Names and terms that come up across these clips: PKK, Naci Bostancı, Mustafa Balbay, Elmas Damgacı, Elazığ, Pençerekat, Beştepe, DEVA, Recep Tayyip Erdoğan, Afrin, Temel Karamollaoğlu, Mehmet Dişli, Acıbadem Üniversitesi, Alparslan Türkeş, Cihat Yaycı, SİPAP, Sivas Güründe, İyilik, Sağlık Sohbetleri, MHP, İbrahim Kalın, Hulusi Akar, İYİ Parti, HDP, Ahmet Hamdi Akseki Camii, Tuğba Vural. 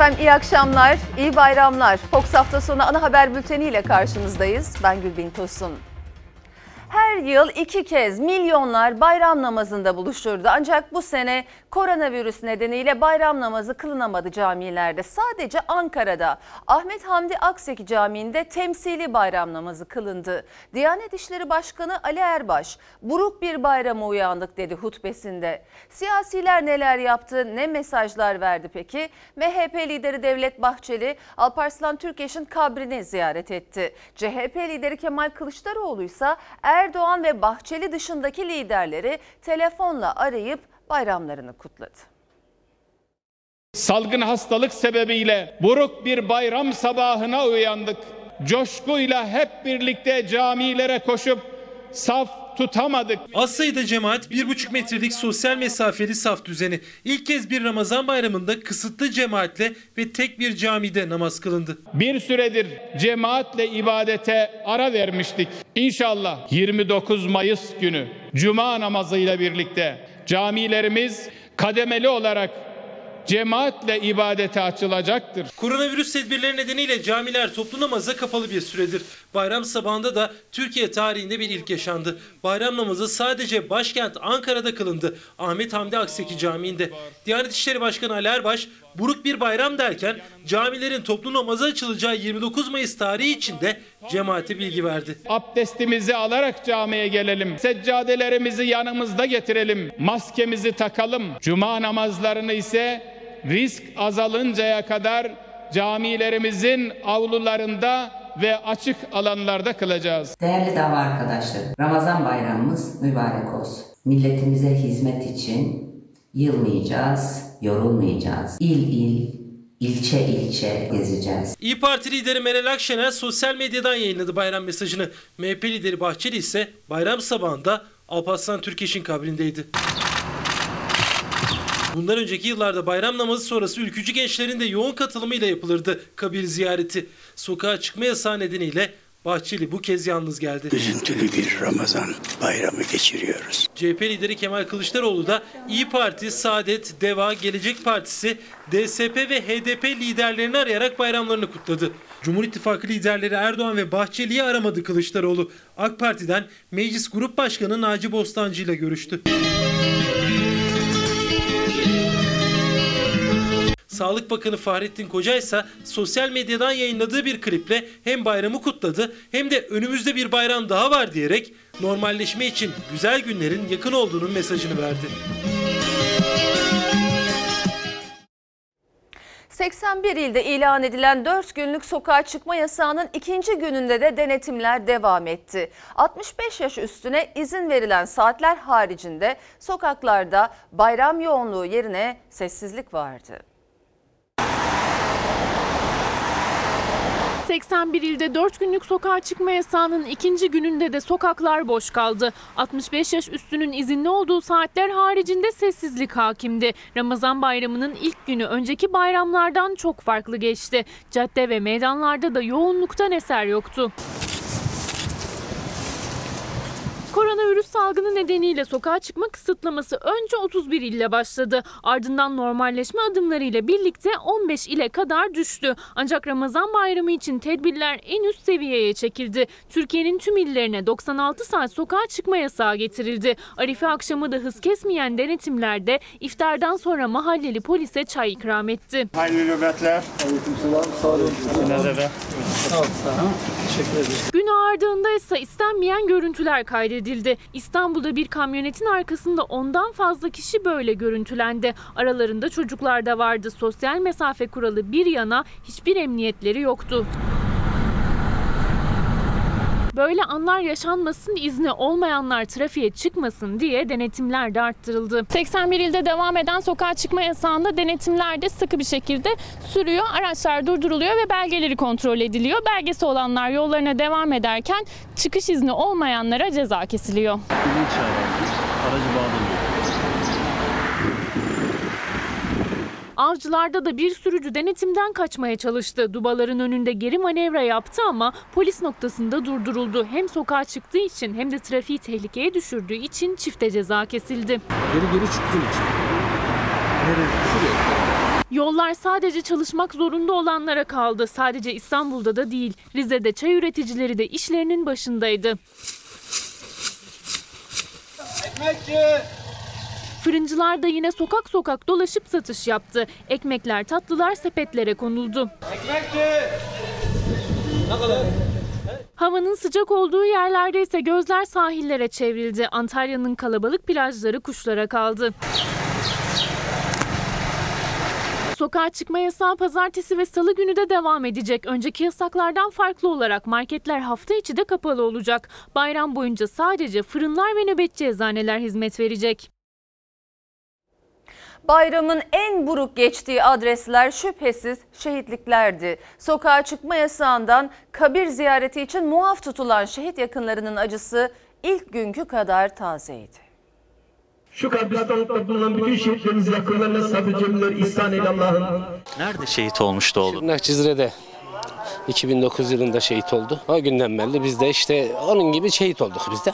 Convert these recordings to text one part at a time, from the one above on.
Efendim iyi akşamlar, iyi bayramlar. Fox hafta sonu ana haber bülteni ile karşınızdayız. Ben Gülbin Tosun. Her yıl 2 kez milyonlar bayram namazında buluşurdu. Ancak bu sene koronavirüs nedeniyle bayram namazı kılınamadı camilerde. Sadece Ankara'da Ahmet Hamdi Akseki Camii'nde temsili bayram namazı kılındı. Diyanet İşleri Başkanı Ali Erbaş, "Buruk bir bayrama uyandık" dedi hutbesinde. Siyasiler neler yaptı, ne mesajlar verdi peki? MHP lideri Devlet Bahçeli, Alparslan Türkeş'in kabrini ziyaret etti. CHP lideri Kemal Kılıçdaroğlu ise Erdoğan ve Bahçeli dışındaki liderleri telefonla arayıp bayramlarını kutladı. Salgın hastalık sebebiyle buruk bir bayram sabahına uyandık. Coşkuyla hep birlikte camilere koşup saf tutamadık. Az sayıda cemaat 1,5 metrelik sosyal mesafeli saf düzeni. İlk kez bir Ramazan bayramında kısıtlı cemaatle ve tek bir camide namaz kılındı. Bir süredir cemaatle ibadete ara vermiştik. İnşallah 29 Mayıs günü Cuma namazıyla birlikte camilerimiz kademeli olarak cemaatle ibadete açılacaktır. Koronavirüs tedbirleri nedeniyle camiler toplu namaza kapalı bir süredir. Bayram sabahında da Türkiye tarihinde bir ilk yaşandı. Bayram namazı sadece başkent Ankara'da kılındı. Ahmet Hamdi Akseki Camii'nde. Diyanet İşleri Başkanı Ali Erbaş, buruk bir bayram derken camilerin toplu namaza açılacağı 29 Mayıs tarihi için de cemaate bilgi verdi. Abdestimizi alarak camiye gelelim. Seccadelerimizi yanımızda getirelim. Maskemizi takalım. Cuma namazlarını ise risk azalıncaya kadar camilerimizin avlularında ve açık alanlarda kılacağız. Değerli dava arkadaşları, Ramazan bayramımız mübarek olsun. Milletimize hizmet için yılmayacağız, yorulmayacağız. İlçe ilçe gezeceğiz. İYİ Parti lideri Meral Akşener sosyal medyadan yayınladı bayram mesajını. MHP lideri Bahçeli ise bayram sabahında Alparslan Türkeş'in kabrindeydi. Bundan önceki yıllarda bayram namazı sonrası ülkücü gençlerin de yoğun katılımıyla yapılırdı kabir ziyareti. Sokağa çıkma yasağı nedeniyle Bahçeli bu kez yalnız geldi. Üzüntülü bir Ramazan bayramı geçiriyoruz. CHP lideri Kemal Kılıçdaroğlu da İYİ Parti, Saadet, DEVA, Gelecek Partisi, DSP ve HDP liderlerini arayarak bayramlarını kutladı. Cumhur İttifakı liderleri Erdoğan ve Bahçeli'yi aramadı Kılıçdaroğlu. AK Parti'den Meclis Grup Başkanı Naci Bostancı ile görüştü. Sağlık Bakanı Fahrettin Koca ise sosyal medyadan yayınladığı bir kliple hem bayramı kutladı hem de önümüzde bir bayram daha var diyerek normalleşme için güzel günlerin yakın olduğunun mesajını verdi. 81 ilde ilan edilen 4 günlük sokağa çıkma yasağının ikinci gününde de denetimler devam etti. 65 yaş üstüne izin verilen saatler haricinde sokaklarda bayram yoğunluğu yerine sessizlik vardı. 81 ilde 4 günlük sokağa çıkma yasağının ikinci gününde de sokaklar boş kaldı. 65 yaş üstünün izinli olduğu saatler haricinde sessizlik hakimdi. Ramazan bayramının ilk günü önceki bayramlardan çok farklı geçti. Cadde ve meydanlarda da yoğunluktan eser yoktu. Koronavirüs salgını nedeniyle sokağa çıkma kısıtlaması önce 31 ille başladı. Ardından normalleşme adımlarıyla birlikte 15 ile kadar düştü. Ancak Ramazan bayramı için tedbirler en üst seviyeye çekildi. Türkiye'nin tüm illerine 96 saat sokağa çıkma yasağı getirildi. Arife akşamı da hız kesmeyen denetimlerde iftardan sonra mahalleli polise çay ikram etti. Hayırlı nöbetler. Aleykümselam. Sağ olun. Sağ olun. Teşekkür ederiz. Gün ağardığında ise istenmeyen görüntüler kaydedildi. İstanbul'da bir kamyonetin arkasında 10'dan fazla kişi böyle görüntülendi. Aralarında çocuklar da vardı. Sosyal mesafe kuralı bir yana hiçbir emniyetleri yoktu. Böyle anlar yaşanmasın, izni olmayanlar trafiğe çıkmasın diye denetimler de arttırıldı. 81 ilde devam eden sokağa çıkma yasağında denetimler de sıkı bir şekilde sürüyor. Araçlar durduruluyor ve belgeleri kontrol ediliyor. Belgesi olanlar yollarına devam ederken çıkış izni olmayanlara ceza kesiliyor. Avcılarda da bir sürücü denetimden kaçmaya çalıştı. Dubaların önünde geri manevra yaptı ama polis noktasında durduruldu. Hem sokağa çıktığı için hem de trafiği tehlikeye düşürdüğü için çifte ceza kesildi. Geri çıktığın için. Nereye? Yollar sadece çalışmak zorunda olanlara kaldı. Sadece İstanbul'da da değil, Rize'de çay üreticileri de işlerinin başındaydı. Ekmekçi! Fırıncılar da yine sokak sokak dolaşıp satış yaptı. Ekmekler, tatlılar sepetlere konuldu. Ekmekçi! Ne kadar? Havanın sıcak olduğu yerlerde ise gözler sahillere çevrildi. Antalya'nın kalabalık plajları kuşlara kaldı. Sokağa çıkma yasağı pazartesi ve salı günü de devam edecek. Önceki yasaklardan farklı olarak marketler hafta içi de kapalı olacak. Bayram boyunca sadece fırınlar ve nöbetçi eczaneler hizmet verecek. Bayramın en buruk geçtiği adresler şüphesiz şehitliklerdi. Sokağa çıkma yasağından kabir ziyareti için muaf tutulan şehit yakınlarının acısı ilk günkü kadar tazeydi. Şu kabirde olup bulunan bütün şehitlerimiz yakınlarına sabır, ihsan eyle Allah'ım. Nerede şehit olmuştu oğlum? Nakçizire'de 2009 yılında şehit oldu. O günden beri biz de işte onun gibi şehit olduk biz de.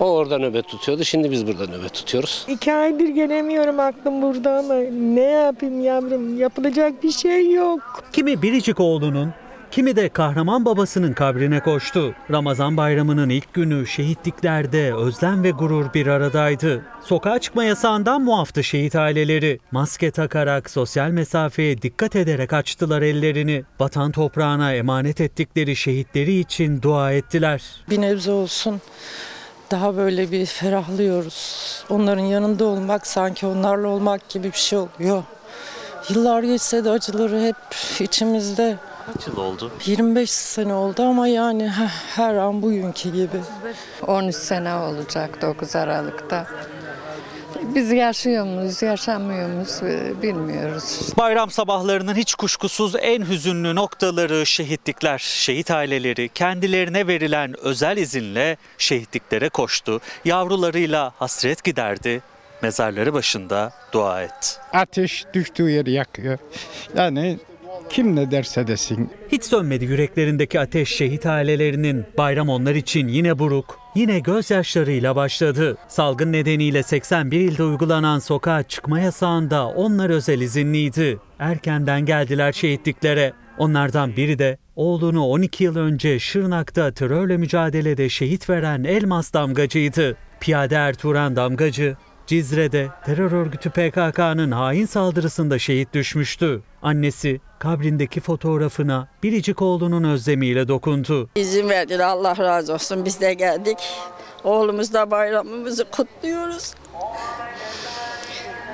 O orada nöbet tutuyordu. Şimdi biz burada nöbet tutuyoruz. 2 aydır gelemiyorum, aklım burada ama ne yapayım yavrum? Yapılacak bir şey yok. Kimi biricik oğlunun, kimi de kahraman babasının kabrine koştu. Ramazan bayramının ilk günü şehitliklerde özlem ve gurur bir aradaydı. Sokağa çıkma yasağından muaftı şehit aileleri. Maske takarak, sosyal mesafeye dikkat ederek açtılar ellerini. Vatan toprağına emanet ettikleri şehitleri için dua ettiler. Bir nebze olsun daha böyle bir ferahlıyoruz. Onların yanında olmak sanki onlarla olmak gibi bir şey oluyor. Yıllar geçse de acıları hep içimizde. Kaç yıl oldu? 25 sene oldu ama yani her an bugünkü gibi. 13 sene olacak 9 Aralık'ta. Biz yaşıyor muyuz, yaşamıyor muyuz bilmiyoruz. Bayram sabahlarının hiç kuşkusuz en hüzünlü noktaları şehitlikler. Şehit aileleri kendilerine verilen özel izinle şehitliklere koştu. Yavrularıyla hasret giderdi. Mezarları başında dua etti. Ateş düştüğü yeri yakıyor. Yani kim ne derse desin. Hiç sönmedi yüreklerindeki ateş şehit ailelerinin. Bayram onlar için yine buruk, yine gözyaşlarıyla başladı. Salgın nedeniyle 81 ilde uygulanan sokağa çıkma yasağında onlar özel izinliydi. Erkenden geldiler şehitliklere. Onlardan biri de oğlunu 12 yıl önce Şırnak'ta terörle mücadelede şehit veren Elmas Damgacı'ydı. Piyade Ertuğran Damgacı, Cizre'de terör örgütü PKK'nın hain saldırısında şehit düşmüştü. Annesi kabrindeki fotoğrafına biricik oğlunun özlemiyle dokundu. İzin verdiler, Allah razı olsun, biz de geldik. Oğlumuzla bayramımızı kutluyoruz.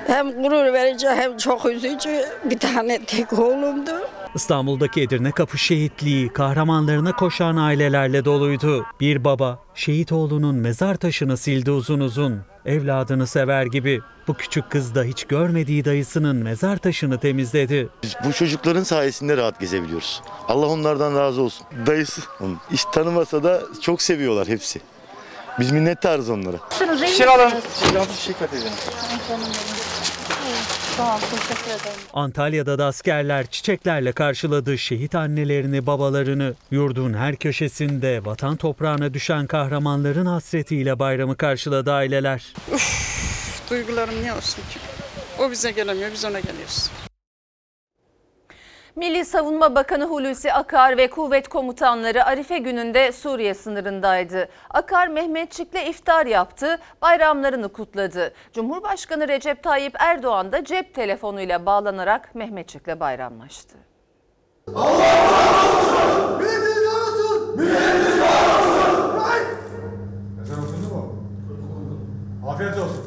Hem gurur verici hem çok üzücü, bir tane tek oğlumdu. İstanbul'daki Edirne Kapı Şehitliği kahramanlarına koşan ailelerle doluydu. Bir baba şehit oğlunun mezar taşını sildi uzun uzun. Evladını sever gibi. Bu küçük kız da hiç görmediği dayısının mezar taşını temizledi. Biz bu çocukların sayesinde rahat gezebiliyoruz. Allah onlardan razı olsun. Dayısı hiç tanımasa da çok seviyorlar hepsi. Biz minnettarız onlara. Şişir alın. Antalya'da da askerler çiçeklerle karşıladı şehit annelerini, babalarını. Yurdun her köşesinde vatan toprağına düşen kahramanların hasretiyle bayramı karşıladı aileler. Uf, duygularım ne olsun ki? O bize gelemiyor, biz ona geliyoruz. Milli Savunma Bakanı Hulusi Akar ve kuvvet komutanları Arife gününde Suriye sınırındaydı. Akar Mehmetçik'le iftar yaptı, bayramlarını kutladı. Cumhurbaşkanı Recep Tayyip Erdoğan da cep telefonuyla bağlanarak Mehmetçik'le bayramlaştı. Afiyet olsun.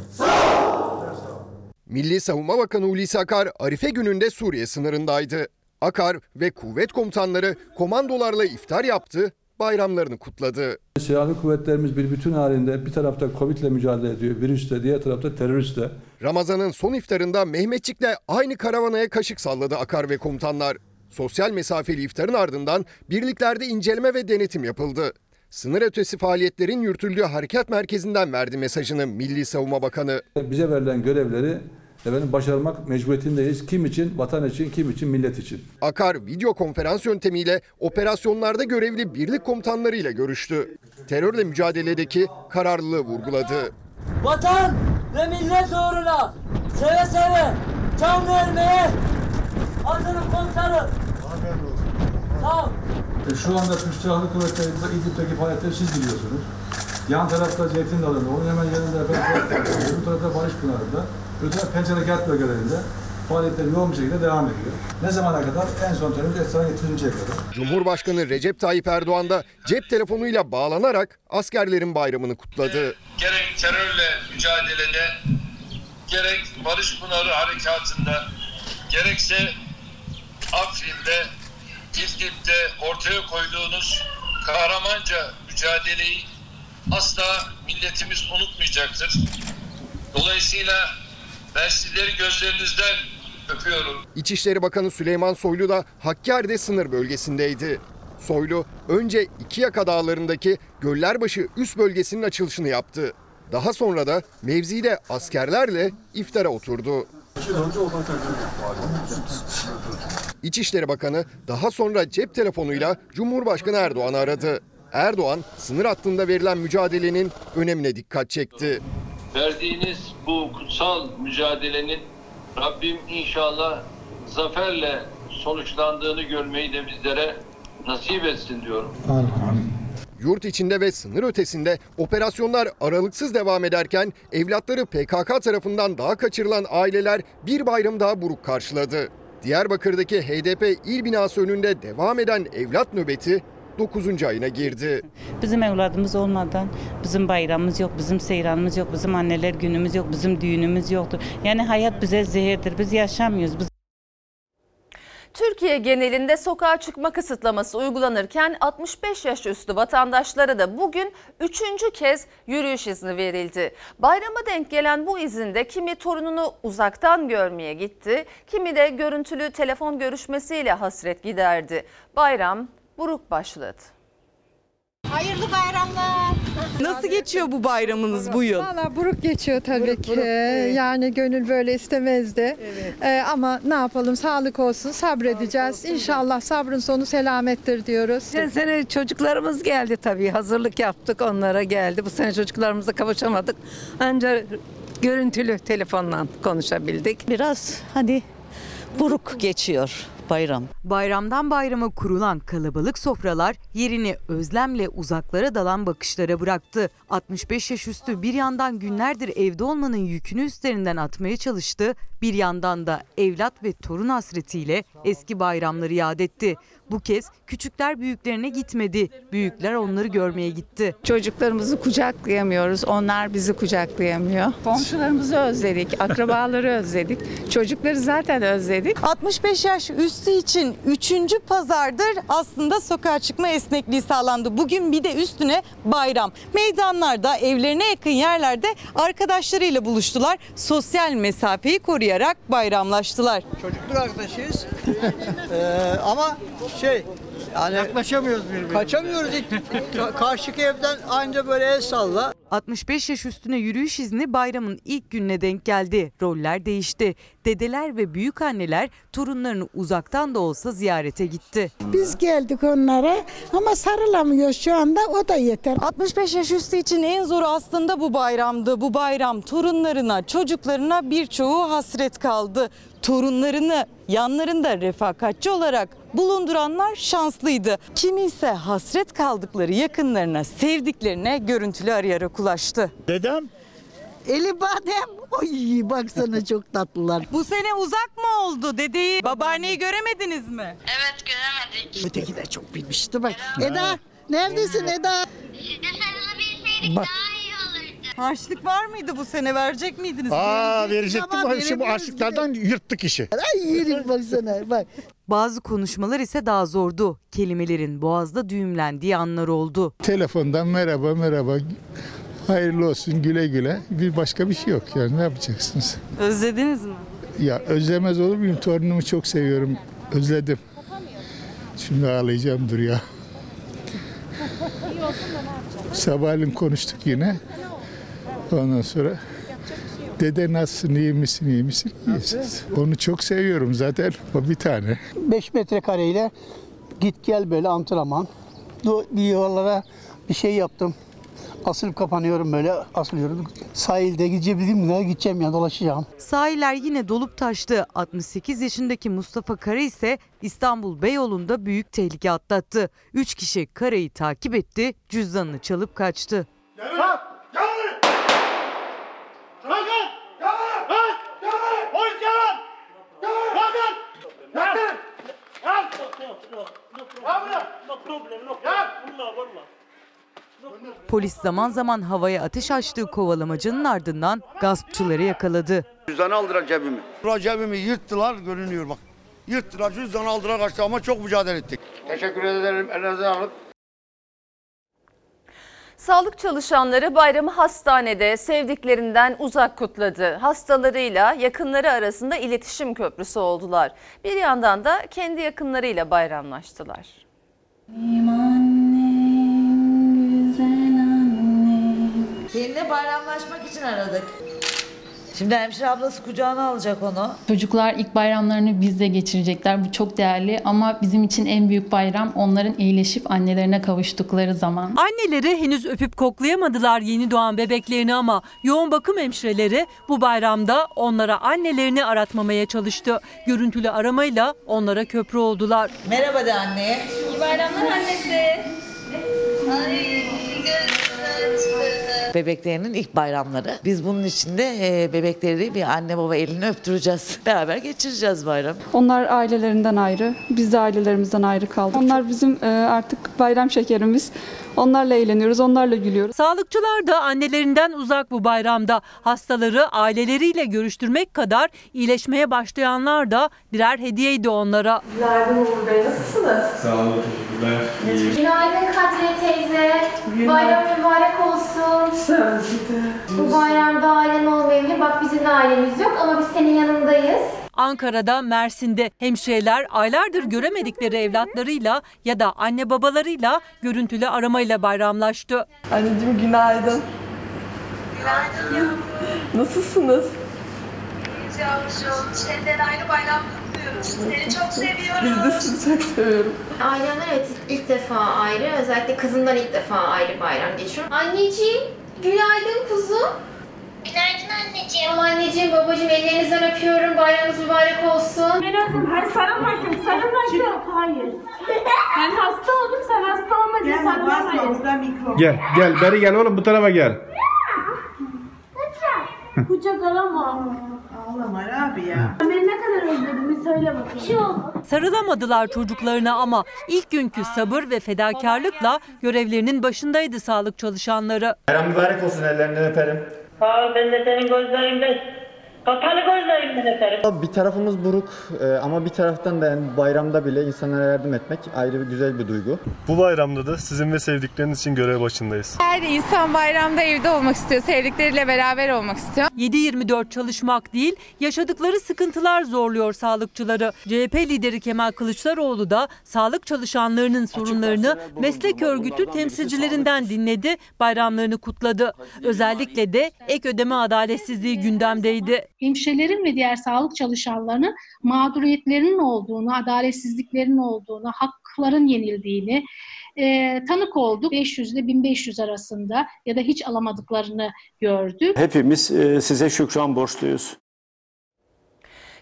Milli Savunma Bakanı Hulusi Akar Arife gününde Suriye sınırındaydı. Akar ve kuvvet komutanları komandolarla iftar yaptı, bayramlarını kutladı. Silahlı kuvvetlerimiz bir bütün halinde, bir tarafta Covid'le mücadele ediyor, virüsle, diğer tarafta teröristle. Ramazan'ın son iftarında Mehmetçik'le aynı karavanaya kaşık salladı Akar ve komutanlar. Sosyal mesafeli iftarın ardından birliklerde inceleme ve denetim yapıldı. Sınır ötesi faaliyetlerin yürütüldüğü harekat merkezinden verdi mesajını Milli Savunma Bakanı. Bize verilen görevleri başarmak mecburiyetindeyiz. Kim için? Vatan için, kim için? Millet için. Akar video konferans yöntemiyle operasyonlarda görevli birlik komutanlarıyla görüştü. Terörle mücadeledeki kararlılığı vurguladı. Vatan ve millet uğruna seve seve can vermeye Hazırım komutanım. Sağ ol. Şu anda Türk Silahlı Kuvvetleri'nde İdlib'deki faaliyetleri siz biliyorsunuz. Yan tarafta Zeytin Dalı'nda, onun hemen yanında bu tarafta Barış Pınarı'nda, öte Pençerekat bölgelerinde faaliyetler yoğun bir şekilde devam ediyor. Ne zamana kadar? En son terörümüz esnana getirinceye kadar. Cumhurbaşkanı Recep Tayyip Erdoğan da cep telefonuyla bağlanarak askerlerin bayramını kutladı. Gerek terörle mücadelede, gerek Barış Pınarı harekatında, gerekse Afrin'de, İdlib'de ortaya koyduğunuz kahramanca mücadeleyi asla milletimiz unutmayacaktır. Dolayısıyla ben sizleri gözlerinizden öpüyorum. İçişleri Bakanı Süleyman Soylu da Hakkari'de sınır bölgesindeydi. Soylu önce İkiyaka Dağları'ndaki Göllerbaşı üs bölgesinin açılışını yaptı. Daha sonra da mevzide askerlerle iftara oturdu. İçişleri Bakanı daha sonra cep telefonuyla Cumhurbaşkanı Erdoğan'ı aradı. Erdoğan sınır hattında verilen mücadelenin önemine dikkat çekti. Verdiğiniz bu kutsal mücadelenin Rabbim inşallah zaferle sonuçlandığını görmeyi de bizlere nasip etsin diyorum. Amin. Yurt içinde ve sınır ötesinde operasyonlar aralıksız devam ederken evlatları PKK tarafından daha kaçırılan aileler bir bayram daha buruk karşıladı. Diyarbakır'daki HDP il binası önünde devam eden evlat nöbeti 9. ayına girdi. Bizim evladımız olmadan bizim bayramımız yok, bizim seyranımız yok, bizim anneler günümüz yok, bizim düğünümüz yoktur. Yani hayat bize zehirdir, biz yaşamıyoruz. Türkiye genelinde sokağa çıkma kısıtlaması uygulanırken 65 yaş üstü vatandaşlara da bugün 3. kez yürüyüş izni verildi. Bayrama denk gelen bu izinde kimi torununu uzaktan görmeye gitti, kimi de görüntülü telefon görüşmesiyle hasret giderdi. Bayram buruk başladı. Hayırlı bayramlar. Nasıl geçiyor bu bayramınız bu yıl? Valla buruk geçiyor tabii ki. Evet. Yani gönül böyle istemezdi. Evet. Ama ne yapalım, sağlık olsun, sabredeceğiz. Sağlık olsun. İnşallah sabrın sonu selamettir diyoruz. Geçen sene çocuklarımız geldi tabii. Hazırlık yaptık, onlara geldi. Bu sene çocuklarımıza kavuşamadık. Ancak görüntülü telefonla konuşabildik. Biraz hani buruk geçiyor bayram. Bayramdan bayrama kurulan kalabalık sofralar yerini özlemle uzaklara dalan bakışlara bıraktı. 65 yaş üstü bir yandan günlerdir evde olmanın yükünü üstlerinden atmaya çalıştı, bir yandan da evlat ve torun hasretiyle eski bayramları yad etti. Bu kez küçükler büyüklerine gitmedi, büyükler onları görmeye gitti. Çocuklarımızı kucaklayamıyoruz, onlar bizi kucaklayamıyor. Komşularımızı özledik, akrabaları özledik, çocukları zaten özledik. 65 yaş üstü için 3. pazardır aslında sokağa çıkma esnekliği sağlandı. Bugün bir de üstüne bayram. Meydanlarda, evlerine yakın yerlerde arkadaşlarıyla buluştular. Sosyal mesafeyi koruyarak bayramlaştılar. Çocukluk arkadaşıyız ama yaklaşamıyoruz birbirimize. Kaçamıyoruz. Karşıki evden anca böyle el salla. 65 yaş üstüne yürüyüş izni bayramın ilk gününe denk geldi. Roller değişti. Dedeler ve büyükanneler torunlarını uzaktan da olsa ziyarete gitti. Biz geldik onlara ama sarılamıyoruz şu anda, o da yeter. 65 yaş üstü için en zoru aslında bu bayramdı. Bu bayram torunlarına, çocuklarına birçoğu hasret kaldı. Torunlarını yanlarında refakatçi olarak bulunduranlar şanslıydı. Kimi ise hasret kaldıkları yakınlarına, sevdiklerine görüntülü arayarak ulaştı. Dedem. Eli badem. Ay baksana çok tatlılar. Bu sene uzak mı oldu dedeyi? Babaanneyi göremediniz mi? Evet, göremedik. Öteki de çok bilmişti bak. Eda neredesin Eda? Siz de sarılabilseydik daha iyi. Harçlık var mıydı bu sene, verecek miydiniz? Verecektim ama şimdi harçlıklardan yırttık işi. Ay yerim baksana bak. Bazı konuşmalar ise daha zordu. Kelimelerin boğazda düğümlendiği anlar oldu. Telefondan merhaba. Hayırlı olsun, güle güle. Bir başka bir şey yok yani, ne yapacaksınız? Özlediniz mi? Ya özlemez olur muyum? Torunumu çok seviyorum. Özledim. Şimdi ağlayacağım dur ya. Sabahleyin konuştuk yine. Ondan sonra dede nasılsın, iyi misin? İyisiniz. Onu çok seviyorum zaten, o bir tane. 5 metrekareyle git gel böyle antrenman. Bir yuvalara bir şey yaptım. Asılıp kapanıyorum böyle, asılıyorum. Sahilde gidebildiğim nereye gideceğim ya, dolaşacağım. Sahiller yine dolup taştı. 68 yaşındaki Mustafa Kara ise İstanbul Beyoğlu'nda büyük tehlike atlattı. 3 kişi Kara'yı takip etti, cüzdanını çalıp kaçtı. Gelin! Polis zaman zaman havaya ateş açtığı kovalamacının ardından gaspçıları yakaladı. Cüzdanı aldılar cebimi. Cebimi yırttılar, görünüyor bak. Yırttılar, cüzdanı aldılar, kaçtı ama çok mücadele ettik. Teşekkür ederim, elinize alıp. Sağlık çalışanları bayramı hastanede sevdiklerinden uzak kutladı. Hastalarıyla yakınları arasında iletişim köprüsü oldular. Bir yandan da kendi yakınlarıyla bayramlaştılar. Seninle bayramlaşmak için aradık. Şimdi hemşire ablası kucağına alacak onu. Çocuklar ilk bayramlarını bizde geçirecekler. Bu çok değerli ama bizim için en büyük bayram onların iyileşip annelerine kavuştukları zaman. Anneleri henüz öpüp koklayamadılar yeni doğan bebeklerini ama yoğun bakım hemşireleri bu bayramda onlara annelerini aratmamaya çalıştı. Görüntülü aramayla onlara köprü oldular. Merhaba de anne. İyi bayramlar annesi. Ay. Bebeklerinin ilk bayramları. Biz bunun için de bebekleri bir anne baba elini öptüreceğiz. Beraber geçireceğiz bayram. Onlar ailelerinden ayrı, biz de ailelerimizden ayrı kaldık. Onlar bizim artık bayram şekerimiz. Onlarla eğleniyoruz, onlarla gülüyoruz. Sağlıkçılar da annelerinden uzak bu bayramda. Hastaları aileleriyle görüştürmek kadar iyileşmeye başlayanlar da birer hediyeydi onlara. Günaydın Uğur Bey, nasılsınız? Sağ olun, teşekkürler. İyiyim. Günaydın Kadriye teyze. Günaydın. Bayram mübarek olsun. Sağ olun. Bu bayramda ailen olmayabilir. Bak bizim de ailemiz yok ama biz senin yanındayız. Ankara'da, Mersin'de hemşireler aylardır göremedikleri evlatlarıyla ya da anne babalarıyla görüntülü aramayla bayramlaştı. Anneciğim günaydın. Günaydın. Nasılsınız? İyi yavrucuğum. Senden aynı bayram kutluyoruz. Seni çok seviyorum. Biz de sizi çok seviyorum. Ailemden evet ilk defa ayrı. Özellikle kızımdan ilk defa ayrı bayram geçiyorum. Anneciğim günaydın kuzum. Günaydın anneciğim. Ama anneciğim, babacığım ellerinizden öpüyorum. Bayramınız mübarek olsun. Merazım, hadi sarılmayın, sarılmayın. Hayır. Ben hasta oldum, sen hasta olmadın. Gel, sarılmayın. Gel, gel, beri gel oğlum, bu tarafa gel. Kucak. Kucak alamam. Ağlamar abi ya. Beni ne kadar özledin, söyle bakayım. Çok. Sarılamadılar çocuklarına ama ilk günkü sabır ve fedakarlıkla görevlerinin başındaydı sağlık çalışanları. Bayram mübarek olsun, ellerinden öperim. Aa, ben de senin gözlerinden, kapalı gözlerinden öperim. Bir tarafımız buruk ama bir taraftan da yani bayramda bile insanlara yardım etmek ayrı bir güzel bir duygu. Bu bayramda da sizin ve sevdikleriniz için görev başındayız. Her insan bayramda evde olmak istiyor, sevdikleriyle beraber olmak istiyor. 7-24 çalışmak değil, yaşadıkları sıkıntılar zorluyor sağlıkçıları. CHP lideri Kemal Kılıçdaroğlu da sağlık çalışanlarının sorunlarını meslek örgütü temsilcilerinden dinledi, bayramlarını kutladı. Özellikle de ek ödeme adaletsizliği gündemdeydi. Hemşirelerin ve diğer sağlık çalışanlarının mağduriyetlerinin olduğunu, adaletsizliklerin olduğunu, hakların yenildiğini tanık olduk. 500 ile 1500 arasında ya da hiç alamadıklarını gördük. Hepimiz size şükran borçluyuz.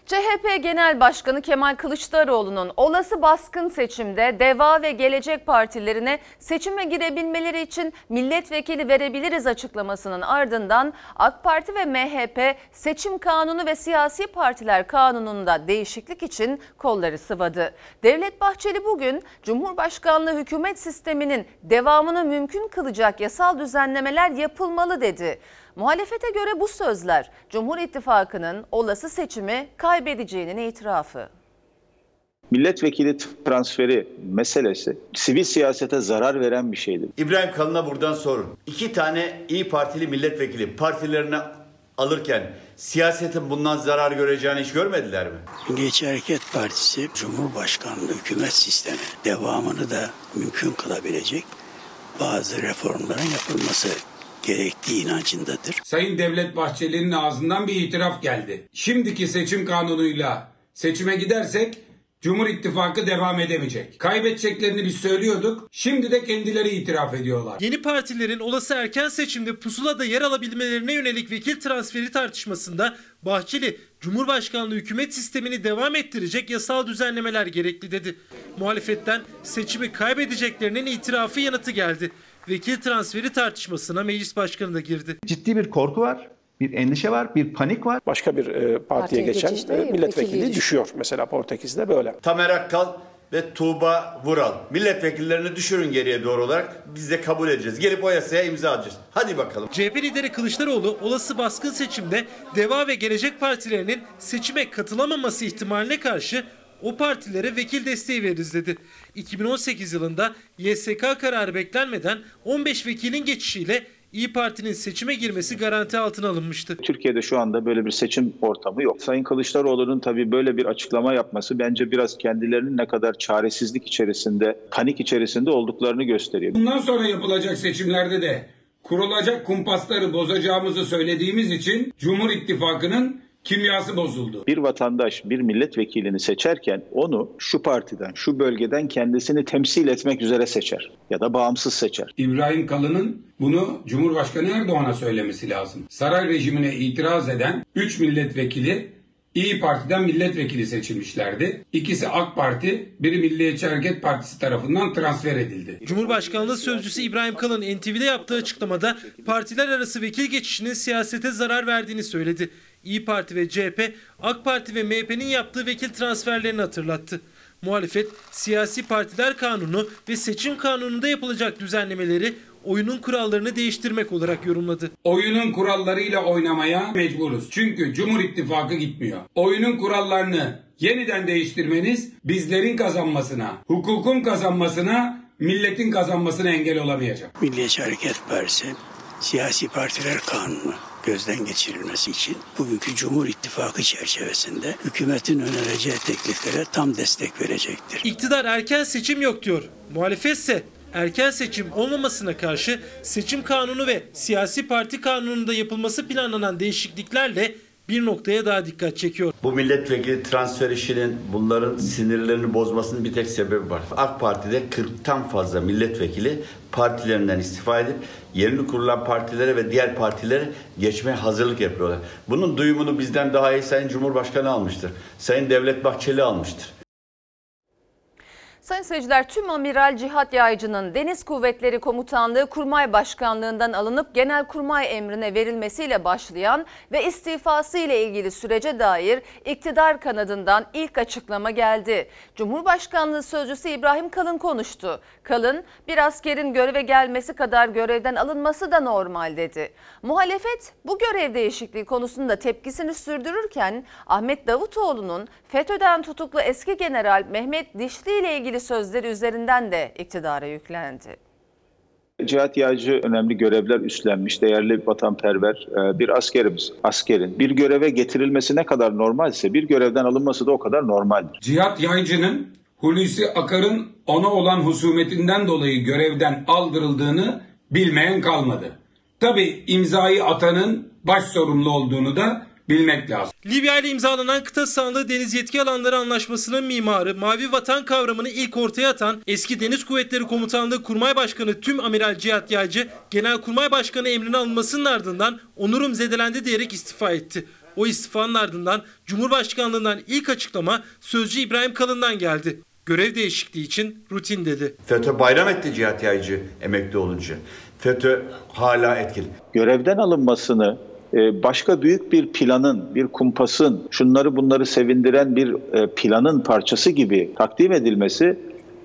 CHP Genel Başkanı Kemal Kılıçdaroğlu'nun olası baskın seçimde DEVA ve Gelecek Partilerine seçime girebilmeleri için milletvekili verebiliriz açıklamasının ardından AK Parti ve MHP seçim kanunu ve siyasi partiler kanununda değişiklik için kolları sıvadı. Devlet Bahçeli bugün Cumhurbaşkanlığı hükümet sisteminin devamını mümkün kılacak yasal düzenlemeler yapılmalı dedi. Muhalefete göre bu sözler Cumhur İttifakı'nın olası seçimi kaybedeceğinin itirafı. Milletvekili transferi meselesi sivil siyasete zarar veren bir şeydir. İbrahim Kalın'a buradan sorun. 2 tane İyi Partili milletvekili partilerine alırken siyasetin bundan zarar göreceğini hiç görmediler mi? Milliyetçi Hareket Partisi Cumhurbaşkanlığı hükümet sistemi devamını da mümkün kılabilecek bazı reformların yapılması gerektiği inancındadır. Sayın Devlet Bahçeli'nin ağzından bir itiraf geldi. Şimdiki seçim kanunuyla seçime gidersek Cumhur İttifakı devam edemeyecek. Kaybedeceklerini biz söylüyorduk. Şimdi de kendileri itiraf ediyorlar. Yeni partilerin olası erken seçimde pusulada yer alabilmelerine yönelik vekil transferi tartışmasında Bahçeli, Cumhurbaşkanlığı hükümet sistemini devam ettirecek yasal düzenlemeler gerekli dedi. Muhalefetten seçimi kaybedeceklerinin itirafı yanıtı geldi. Vekil transferi tartışmasına meclis başkanı da girdi. Ciddi bir korku var. Bir endişe var, bir panik var. Başka bir partiye geçen milletvekili düşüyor. Mesela Portekiz'de böyle. Tamer Akkal ve Tuğba Vural. Milletvekillerini düşürün geriye doğru olarak, biz de kabul edeceğiz. Gelip o yasaya imza atacağız. Hadi bakalım. CHP lideri Kılıçdaroğlu olası baskın seçimde DEVA ve Gelecek Partilerinin seçime katılamaması ihtimaline karşı o partilere vekil desteği veririz dedi. 2018 yılında YSK kararı beklenmeden 15 vekilin geçişiyle İYİ Parti'nin seçime girmesi garanti altına alınmıştı. Türkiye'de şu anda böyle bir seçim ortamı yok. Sayın Kılıçdaroğlu'nun tabii böyle bir açıklama yapması bence biraz kendilerinin ne kadar çaresizlik içerisinde, panik içerisinde olduklarını gösteriyor. Bundan sonra yapılacak seçimlerde de kurulacak kumpasları bozacağımızı söylediğimiz için Cumhur İttifakı'nın kimyası bozuldu. Bir vatandaş bir milletvekilini seçerken onu şu partiden, şu bölgeden kendisini temsil etmek üzere seçer ya da bağımsız seçer. İbrahim Kalın'ın bunu Cumhurbaşkanı Erdoğan'a söylemesi lazım. Saray rejimine itiraz eden 3 milletvekili İYİ Parti'den milletvekili seçilmişlerdi. İkisi AK Parti, biri Milliyetçi Hareket Partisi tarafından transfer edildi. Cumhurbaşkanlığı sözcüsü İbrahim Kalın NTV'de yaptığı açıklamada partiler arası vekil geçişinin siyasete zarar verdiğini söyledi. İYİ Parti ve CHP, AK Parti ve MHP'nin yaptığı vekil transferlerini hatırlattı. Muhalefet, siyasi partiler kanunu ve seçim kanununda yapılacak düzenlemeleri oyunun kurallarını değiştirmek olarak yorumladı. Oyunun kurallarıyla oynamaya mecburuz. Çünkü Cumhur İttifakı gitmiyor. Oyunun kurallarını yeniden değiştirmeniz bizlerin kazanmasına, hukukun kazanmasına, milletin kazanmasına engel olamayacak. Milliyetçi Hareket Partisi, siyasi partiler kanunu gözden geçirilmesi için bugünkü Cumhur İttifakı çerçevesinde hükümetin önereceği tekliflere tam destek verecektir. İktidar erken seçim yok diyor. Muhalefetse erken seçim olmamasına karşı seçim kanunu ve siyasi parti kanununda yapılması planlanan değişikliklerle bir noktaya daha dikkat çekiyor. Bu milletvekili transfer işinin bunların sinirlerini bozmasının bir tek sebebi var. AK Parti'de 40'tan fazla milletvekili partilerinden istifa edip yeni kurulan partilere ve diğer partilere geçmeye hazırlık yapıyorlar. Bunun duyumunu bizden daha iyi Sayın Cumhurbaşkanı almıştır. Sayın Devlet Bahçeli almıştır. Sayın seyirciler, tüm Amiral Cihat Yaycı'nın Deniz Kuvvetleri Komutanlığı Kurmay Başkanlığı'ndan alınıp Genelkurmay emrine verilmesiyle başlayan ve istifası ile ilgili sürece dair iktidar kanadından ilk açıklama geldi. Cumhurbaşkanlığı sözcüsü İbrahim Kalın konuştu. Kalın, bir askerin göreve gelmesi kadar görevden alınması da normal dedi. Muhalefet bu görev değişikliği konusunda tepkisini sürdürürken Ahmet Davutoğlu'nun FETÖ'den tutuklu eski general Mehmet Dişli ile ilgili sözleri üzerinden de iktidara yüklendi. Cihat Yaycı önemli görevler üstlenmiş, değerli vatanperver bir askerimiz. Askerin bir göreve getirilmesi ne kadar normalse bir görevden alınması da o kadar normaldir. Cihat Yaycı'nın Hulusi Akar'ın ona olan husumetinden dolayı görevden aldırıldığını bilmeyen kalmadı. Tabii imzayı atanın baş sorumlu olduğunu da bilmek lazım. Libya ile imzalanan kıta sahanlığı deniz yetki alanları anlaşmasının mimarı, mavi vatan kavramını ilk ortaya atan eski Deniz Kuvvetleri Komutanlığı Kurmay Başkanı Tüm Amiral Cihat Yaycı, Genelkurmay Başkanı emrine alınmasının ardından onurum zedelendi diyerek istifa etti. O istifanın ardından Cumhurbaşkanlığından ilk açıklama sözcü İbrahim Kalın'dan geldi. Görev değişikliği için rutin dedi. FETÖ bayram etti Cihat Yaycı emekli olunca. FETÖ hala etkili. Görevden alınmasını başka büyük bir planın, bir kumpasın, şunları bunları sevindiren bir planın parçası gibi takdim edilmesi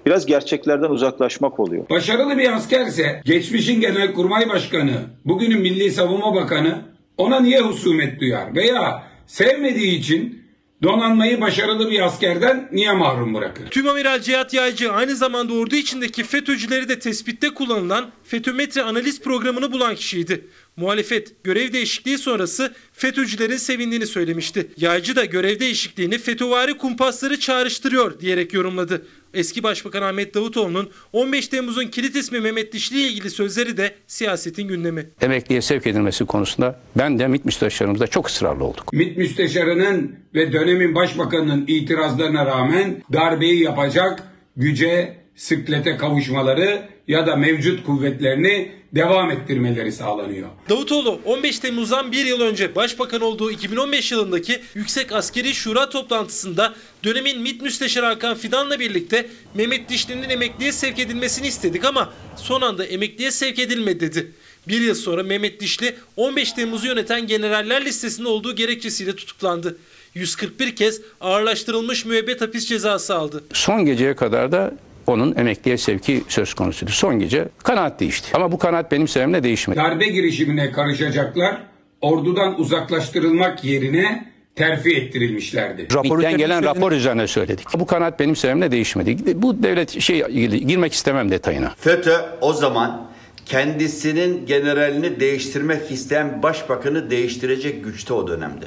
biraz gerçeklerden uzaklaşmak oluyor. Başarılı bir askerse geçmişin Genelkurmay Başkanı, bugünün Milli Savunma Bakanı ona niye husumet duyar veya sevmediği için donanmayı başarılı bir askerden niye mahrum bırakır? Tüm Amiral Cihat Yaycı aynı zamanda ordu içindeki FETÖ'cüleri de tespitte kullanılan FETÖmetre analiz programını bulan kişiydi. Muhalefet görev değişikliği sonrası FETÖ'cülerin sevindiğini söylemişti. Yaycı da görev değişikliğini FETÖ'vari kumpasları çağrıştırıyor diyerek yorumladı. Eski Başbakan Ahmet Davutoğlu'nun 15 Temmuz'un kilit ismi Mehmet Dişli ile ilgili sözleri de siyasetin gündemi. Emekliye sevk edilmesi konusunda ben de MİT müsteşarımızda çok ısrarlı olduk. MİT müsteşarının ve dönemin başbakanının itirazlarına rağmen darbeyi yapacak güce, sıklete kavuşmaları ya da mevcut kuvvetlerini devam ettirmeleri sağlanıyor. Davutoğlu 15 Temmuz'dan bir yıl önce başbakan olduğu 2015 yılındaki Yüksek Askeri Şura toplantısında dönemin MİT Müsteşarı Hakan Fidan'la birlikte Mehmet Dişli'nin emekliye sevk edilmesini istedik ama son anda emekliye sevk edilmedi dedi. Bir yıl sonra Mehmet Dişli 15 Temmuz'u yöneten generaller listesinde olduğu gerekçesiyle tutuklandı. 141 kez ağırlaştırılmış müebbet hapis cezası aldı. Son geceye kadar da onun emekliye sevki söz konusuydu. Son gece kanaat değişti. Ama bu kanaat benim sebebimle değişmedi. Darbe girişimine karışacaklar, ordudan uzaklaştırılmak yerine terfi ettirilmişlerdi. MİT'ten gelen rapor üzerine söyledik. Bu kanaat benim sebebimle değişmedi. Bu devlet girmek istemem detayına. FETÖ o zaman kendisinin generalini değiştirmek isteyen başbakanı değiştirecek güçte o dönemde.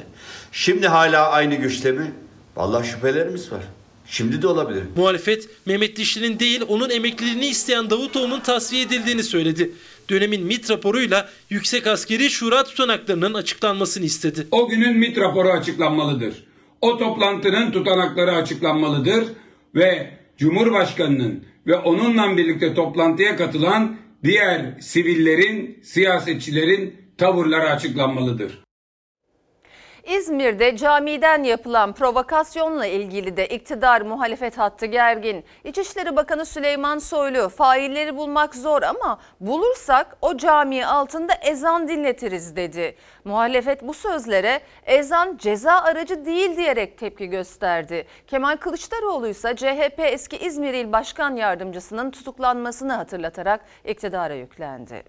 Şimdi hala aynı güçte mi? Vallahi şüphelerimiz var. Şimdi de olabilir. Muhalefet Mehmet Dişli'nin değil onun emekliliğini isteyen Davutoğlu'nun tasfiye edildiğini söyledi. Dönemin MİT raporuyla Yüksek Askeri Şura tutanaklarının açıklanmasını istedi. O günün MİT raporu açıklanmalıdır. O toplantının tutanakları açıklanmalıdır ve Cumhurbaşkanı'nın ve onunla birlikte toplantıya katılan diğer sivillerin, siyasetçilerin tavırları açıklanmalıdır. İzmir'de camiden yapılan provokasyonla ilgili de iktidar muhalefet hattı gergin. İçişleri Bakanı Süleyman Soylu, failleri bulmak zor ama bulursak o cami altında ezan dinletiriz dedi. Muhalefet bu sözlere ezan ceza aracı değil diyerek tepki gösterdi. Kemal Kılıçdaroğlu ise CHP eski İzmir İl Başkan Yardımcısının tutuklanmasını hatırlatarak iktidara yüklendi.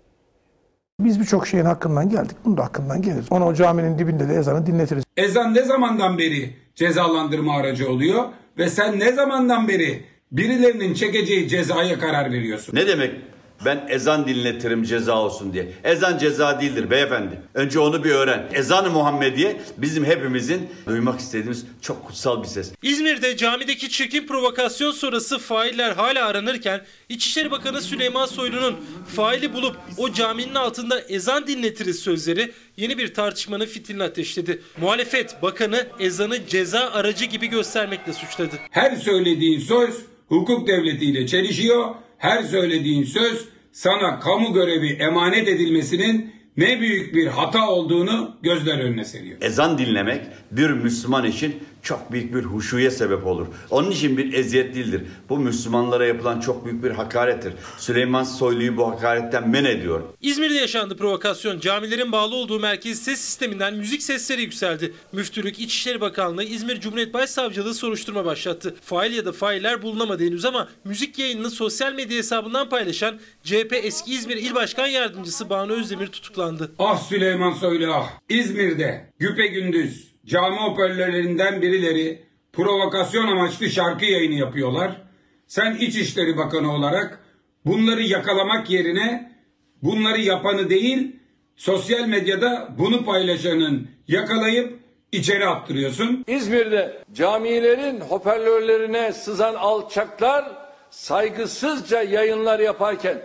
Biz birçok şeyin hakkından geldik. Bunu da hakkından geliriz. Ona o caminin dibinde de ezanı dinletiriz. Ezan ne zamandan beri cezalandırma aracı oluyor ve sen ne zamandan beri birilerinin çekeceği cezaya karar veriyorsun? Ne demek ben ezan dinletirim ceza olsun diye? Ezan ceza değildir beyefendi. Önce onu bir öğren. Ezan-ı Muhammediye bizim hepimizin duymak istediğimiz çok kutsal bir ses. İzmir'de camideki çirkin provokasyon sonrası failler hala aranırken İçişleri Bakanı Süleyman Soylu'nun faili bulup o caminin altında ezan dinletiriz sözleri yeni bir tartışmanın fitilini ateşledi. Muhalefet bakanı ezanı ceza aracı gibi göstermekle suçladı. Her söylediğin söz hukuk devletiyle çelişiyor. Her söylediğin söz sana kamu görevi emanet edilmesinin ne büyük bir hata olduğunu gözler önüne seriyor. Ezan dinlemek bir Müslüman için çok büyük bir huşuya sebep olur. Onun için bir eziyet değildir. Bu Müslümanlara yapılan çok büyük bir hakarettir. Süleyman Soylu'yu bu hakaretten men ediyor. İzmir'de yaşandı provokasyon. Camilerin bağlı olduğu merkezi ses sisteminden müzik sesleri yükseldi. Müftülük, İçişleri Bakanlığı, İzmir Cumhuriyet Başsavcılığı soruşturma başlattı. Fail ya da failler bulunamadı henüz ama müzik yayınını sosyal medya hesabından paylaşan CHP eski İzmir İl Başkan Yardımcısı Banu Özdemir tutuklandı. Ah Süleyman Soylu ah! İzmir'de güpegündüz cami hoparlörlerinden birileri provokasyon amaçlı şarkı yayını yapıyorlar. Sen İçişleri Bakanı olarak bunları yakalamak yerine bunları yapanı değil, sosyal medyada bunu paylaşanın yakalayıp içeri attırıyorsun. İzmir'de camilerin hoparlörlerine sızan alçaklar saygısızca yayınlar yaparken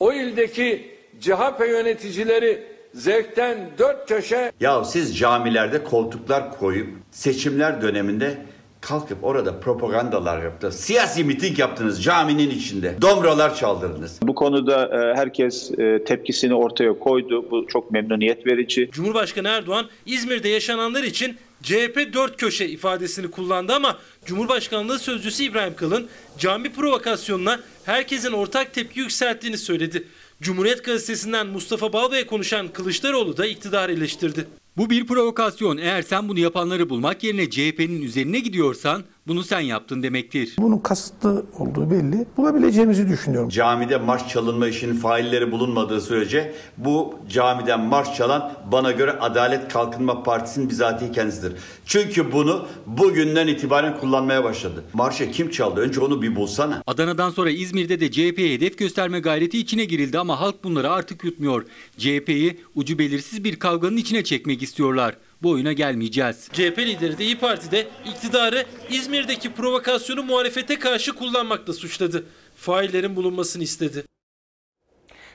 o ildeki CHP yöneticileri zevkten dört köşe. Ya siz camilerde koltuklar koyup seçimler döneminde kalkıp orada propagandalar yaptınız. Siyasi miting yaptınız caminin içinde. Domralar çaldırdınız. Bu konuda herkes tepkisini ortaya koydu. Bu çok memnuniyet verici. Cumhurbaşkanı Erdoğan İzmir'de yaşananlar için CHP dört köşe ifadesini kullandı ama Cumhurbaşkanlığı Sözcüsü İbrahim Kalın cami provokasyonuna herkesin ortak tepki yükselttiğini söyledi. Cumhuriyet Gazetesi'nden Mustafa Balbay'a konuşan Kılıçdaroğlu da iktidarı eleştirdi. Bu bir provokasyon. Eğer sen bunu yapanları bulmak yerine CHP'nin üzerine gidiyorsan bunu sen yaptın demektir. Bunun kasıtlı olduğu belli. Bulabileceğimizi düşünüyorum. Camide marş çalınma işinin failleri bulunmadığı sürece bu camiden marş çalan bana göre Adalet Kalkınma Partisi'nin bizatihi kendisidir. Çünkü bunu bugünden itibaren kullanmaya başladı. Marşı kim çaldı? Önce onu bir bulsana. Adana'dan sonra İzmir'de de CHP'ye hedef gösterme gayreti içine girildi ama halk bunları artık yutmuyor. CHP'yi ucu belirsiz bir kavganın içine çekmek istiyorlar. bu oyuna gelmeyeceğiz. CHP lideri de İYİ Parti'de iktidarı İzmir'deki provokasyonu muhalefete karşı kullanmakla suçladı. Faillerin bulunmasını istedi.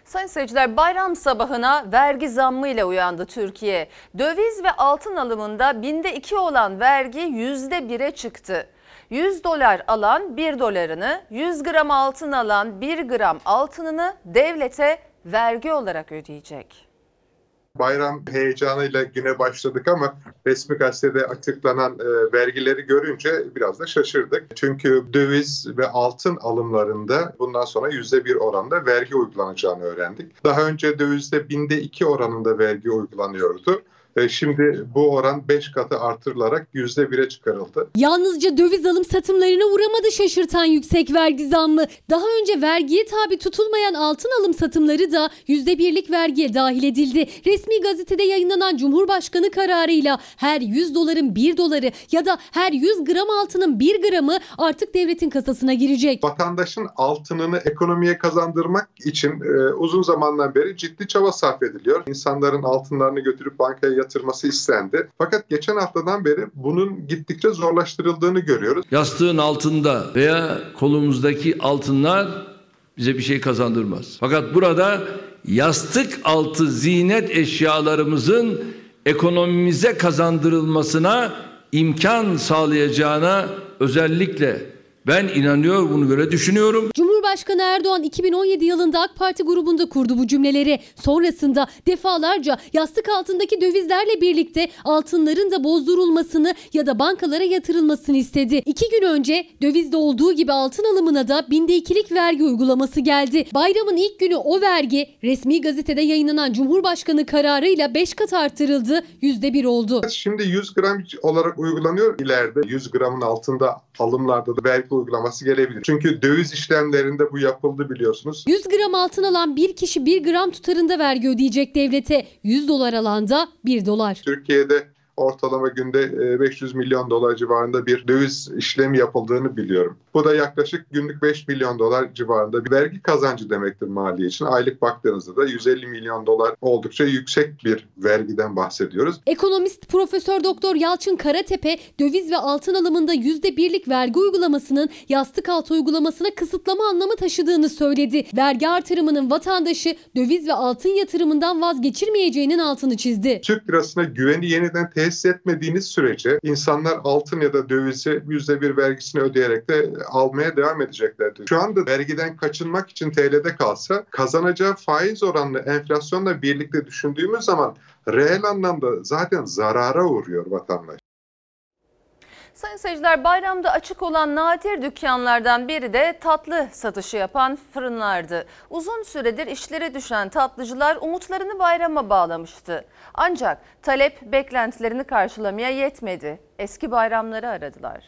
Sayın seyirciler, bayram sabahına vergi zammıyla uyandı Türkiye. Döviz ve altın alımında %2 olan vergi %1'e çıktı. 100 dolar alan 1 dolarını, 100 gram altın alan 1 gram altınını devlete vergi olarak ödeyecek. Bayram heyecanıyla güne başladık ama resmi gazetede açıklanan vergileri görünce biraz da şaşırdık. Çünkü döviz ve altın alımlarında bundan sonra %1 oranda vergi uygulanacağını öğrendik. Daha önce dövizde %2 oranında vergi uygulanıyordu. Şimdi bu oran 5 katı artırılarak %1'e çıkarıldı. Yalnızca döviz alım satımlarına uğramadı şaşırtan yüksek vergi zammı. Daha önce vergiye tabi tutulmayan altın alım satımları da %1'lik vergiye dahil edildi. Resmi gazetede yayınlanan Cumhurbaşkanı kararıyla her 100 doların 1 doları ya da her 100 gram altının 1 gramı artık devletin kasasına girecek. Vatandaşın altınını ekonomiye kazandırmak için uzun zamandan beri ciddi çaba sarf ediliyor. İnsanların altınlarını götürüp bankaya yatırması istendi. Fakat geçen haftadan beri bunun gittikçe zorlaştırıldığını görüyoruz. Yastığın altında veya kolumuzdaki altınlar bize bir şey kazandırmaz. Fakat burada yastık altı ziynet eşyalarımızın ekonomimize kazandırılmasına imkan sağlayacağına özellikle ben inanıyor, bunu göre düşünüyorum. Cumhurbaşkanı Erdoğan 2017 yılında AK Parti grubunda kurdu bu cümleleri. Sonrasında defalarca yastık altındaki dövizlerle birlikte altınların da bozdurulmasını ya da bankalara yatırılmasını istedi. 2 gün önce dövizde olduğu gibi altın alımına da %2'lik vergi uygulaması geldi. Bayramın ilk günü o vergi resmi gazetede yayınlanan Cumhurbaşkanı kararıyla 5 kat artırıldı, %1 oldu. Şimdi 100 gram olarak uygulanıyor. İleride 100 gramın altında alımlarda da vergi uygulaması gelebilir. Çünkü döviz işlemlerinde bu yapıldı biliyorsunuz. 100 gram altın alan bir kişi 1 gram tutarında vergi ödeyecek devlete. 100 dolar alan da 1 dolar. Türkiye'de ortalama günde 500 milyon dolar civarında bir döviz işlemi yapıldığını biliyorum. Bu da yaklaşık günlük 5 milyon dolar civarında bir vergi kazancı demektir maliye için. Aylık baktığınızda da 150 milyon dolar oldukça yüksek bir vergiden bahsediyoruz. Ekonomist Profesör Doktor Yalçın Karatepe, döviz ve altın alımında %1'lik vergi uygulamasının yastık altı uygulamasına kısıtlama anlamı taşıdığını söyledi. Vergi artırımının vatandaşı döviz ve altın yatırımından vazgeçirmeyeceğinin altını çizdi. Türk lirasına güveni yeniden hissetmediğiniz sürece insanlar altın ya da dövizi %1 vergisini ödeyerek de almaya devam edeceklerdir. Şu anda vergiden kaçınmak için TL'de kalsa kazanacağı faiz oranını enflasyonla birlikte düşündüğümüz zaman reel anlamda zaten zarara uğruyor vatandaş. Sayın seyirciler, bayramda açık olan nadir dükkanlardan biri de tatlı satışı yapan fırınlardı. Uzun süredir işlere düşen tatlıcılar umutlarını bayrama bağlamıştı. Ancak talep beklentilerini karşılamaya yetmedi. Eski bayramları aradılar.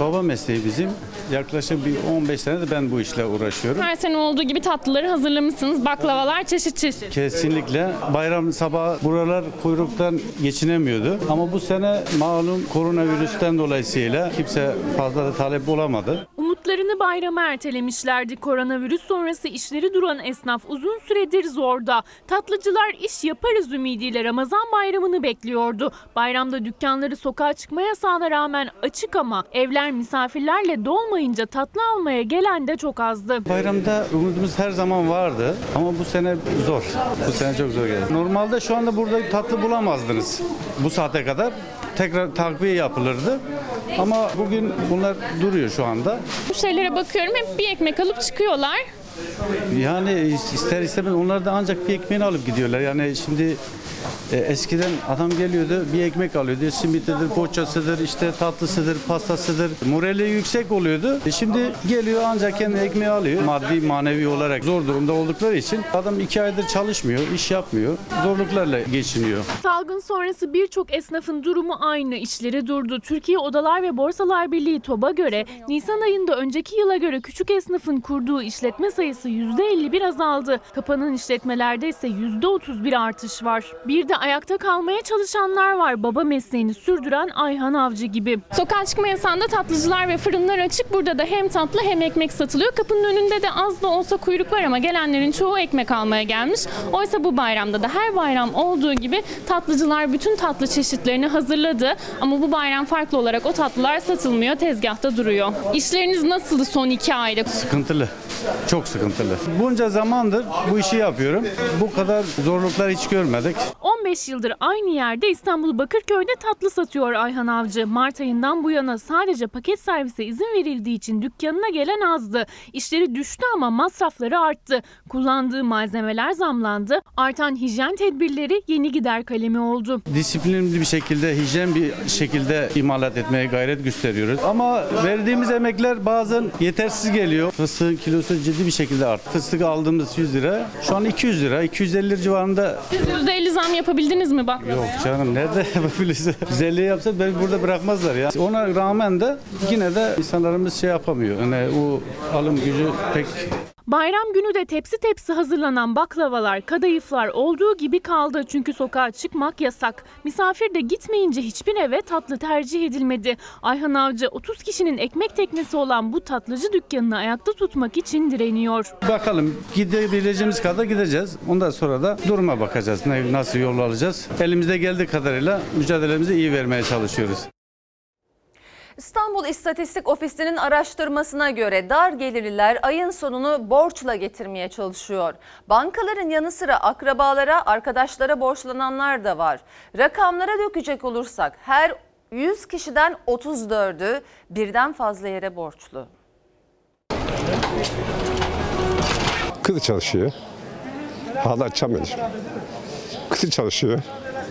Baba mesleği bizim. Yaklaşık bir 15 senedir ben bu işle uğraşıyorum. Her sene olduğu gibi tatlıları hazırlamışsınız. Baklavalar çeşit çeşit. Kesinlikle. Bayram sabahı buralar kuyruktan geçinemiyordu. Ama bu sene malum koronavirüsten dolayısıyla kimse fazla da talep olamadı. Umutlarını bayrama ertelemişlerdi. Koronavirüs sonrası işleri duran esnaf uzun süredir zorda. Tatlıcılar iş yaparız ümidiyle Ramazan bayramını bekliyordu. Bayramda dükkanları sokağa çıkma yasağına rağmen açık ama evler misafirlerle dolmayınca tatlı almaya gelen de çok azdı. Bayramda umudumuz her zaman vardı ama bu sene zor. Bu sene çok zor geldi. Normalde şu anda burada tatlı bulamazdınız bu saate kadar. Tekrar takviye yapılırdı ama bugün bunlar duruyor şu anda. Bu şeylere bakıyorum, hep bir ekmek alıp çıkıyorlar. Yani ister istemez onlar da ancak bir ekmeğini alıp gidiyorlar. Yani şimdi eskiden adam geliyordu, bir ekmek alıyordu. Simitidir, poğaçasıdır, işte tatlısıdır, pastasıdır. Morali yüksek oluyordu. Şimdi geliyor ancak kendi ekmeği alıyor. Maddi manevi olarak zor durumda oldukları için adam 2 aydır çalışmıyor, iş yapmıyor. Zorluklarla geçiniyor. Salgın sonrası birçok esnafın durumu aynı. İşleri durdu. Türkiye Odalar ve Borsalar Birliği TOB'a göre Nisan ayında önceki yıla göre küçük esnafın kurduğu işletme sayısı %51 azaldı. Kapanan işletmelerde ise %31 artış var. Bir de ayakta kalmaya çalışanlar var. Baba mesleğini sürdüren Ayhan Avcı gibi. Sokağa çıkma yasağında tatlıcılar ve fırınlar açık. Burada da hem tatlı hem ekmek satılıyor. Kapının önünde de az da olsa kuyruk var ama gelenlerin çoğu ekmek almaya gelmiş. Oysa bu bayramda da her bayram olduğu gibi tatlıcılar bütün tatlı çeşitlerini hazırladı. Ama bu bayram farklı olarak o tatlılar satılmıyor, tezgahta duruyor. İşleriniz nasıldı son 2 ayda? Sıkıntılı. Çok sıkıntılı. Bunca zamandır bu işi yapıyorum. Bu kadar zorluklar hiç görmedik. 15 yıldır aynı yerde İstanbul Bakırköy'de tatlı satıyor Ayhan Avcı. Mart ayından bu yana sadece paket servise izin verildiği için dükkanına gelen azdı. İşleri düştü ama masrafları arttı. Kullandığı malzemeler zamlandı. Artan hijyen tedbirleri yeni gider kalemi oldu. Disiplinli bir şekilde, hijyen bir şekilde imalat etmeye gayret gösteriyoruz. Ama verdiğimiz emekler bazen yetersiz geliyor. Fıstığın kilosu ciddi bir şekilde arttı. Fıstık aldığımız 100 lira, şu an 200 lira, 250 lira civarında. Siz %50 zam yapabildiniz mi baklavaya? Yok canım, nerede yapabiliriz? 150 yapsa beni burada bırakmazlar ya. Ona rağmen de yine de insanlarımız şey yapamıyor. Yani o alım gücü pek... Bayram günü de tepsi tepsi hazırlanan baklavalar, kadayıflar olduğu gibi kaldı. Çünkü sokağa çıkmak yasak. Misafir de gitmeyince hiçbir eve tatlı tercih edilmedi. Ayhan Avcı 30 kişinin ekmek teknesi olan bu tatlıcı dükkanını ayakta tutmak için direniyor. Bakalım, gidebileceğimiz kadar gideceğiz. Ondan sonra da duruma bakacağız. Nasıl yol alacağız? Elimizde geldiği kadarıyla mücadelemizi iyi vermeye çalışıyoruz. İstanbul İstatistik Ofisi'nin araştırmasına göre dar gelirliler ayın sonunu borçla getirmeye çalışıyor. Bankaların yanı sıra akrabalara, arkadaşlara borçlananlar da var. Rakamlara dökecek olursak her 100 kişiden 34'ü birden fazla yere borçlu. Kızı çalışıyor. Hala açamıyor. Kızı çalışıyor.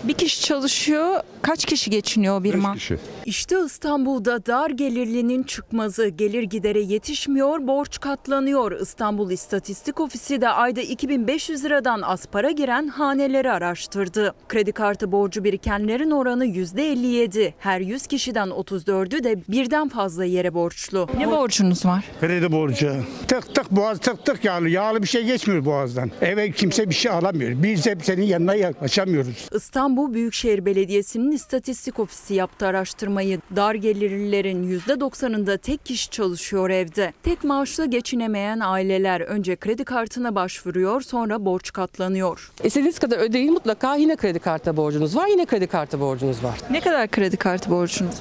Bir kişi çalışıyor, kaç kişi geçiniyor bir maaş? İşte İstanbul'da dar gelirlinin çıkmazı, gelir gidere yetişmiyor, borç katlanıyor. İstanbul İstatistik Ofisi de ayda 2500 liradan az para giren haneleri araştırdı. Kredi kartı borcu birikenlerin oranı %57. Her 100 kişiden 34'ü de birden fazla yere borçlu. Ne borcunuz var? Kredi borcu. Tık tık boğaz, tık tık yağlı. Yağlı bir şey geçmiyor boğazdan. Eve kimse bir şey alamıyor. Biz hep senin yanına yaklaşamıyoruz. İstanbul Büyükşehir Belediyesi'nin istatistik ofisi yaptı araştırmayı. Dar gelirlilerin %90'ında tek kişi çalışıyor evde. Tek maaşla geçinemeyen aileler önce kredi kartına başvuruyor, sonra borç katlanıyor. İstediğiniz kadar ödeyin, mutlaka yine kredi kartı borcunuz var, yine kredi kartı borcunuz var. Ne kadar kredi kartı borcunuz var?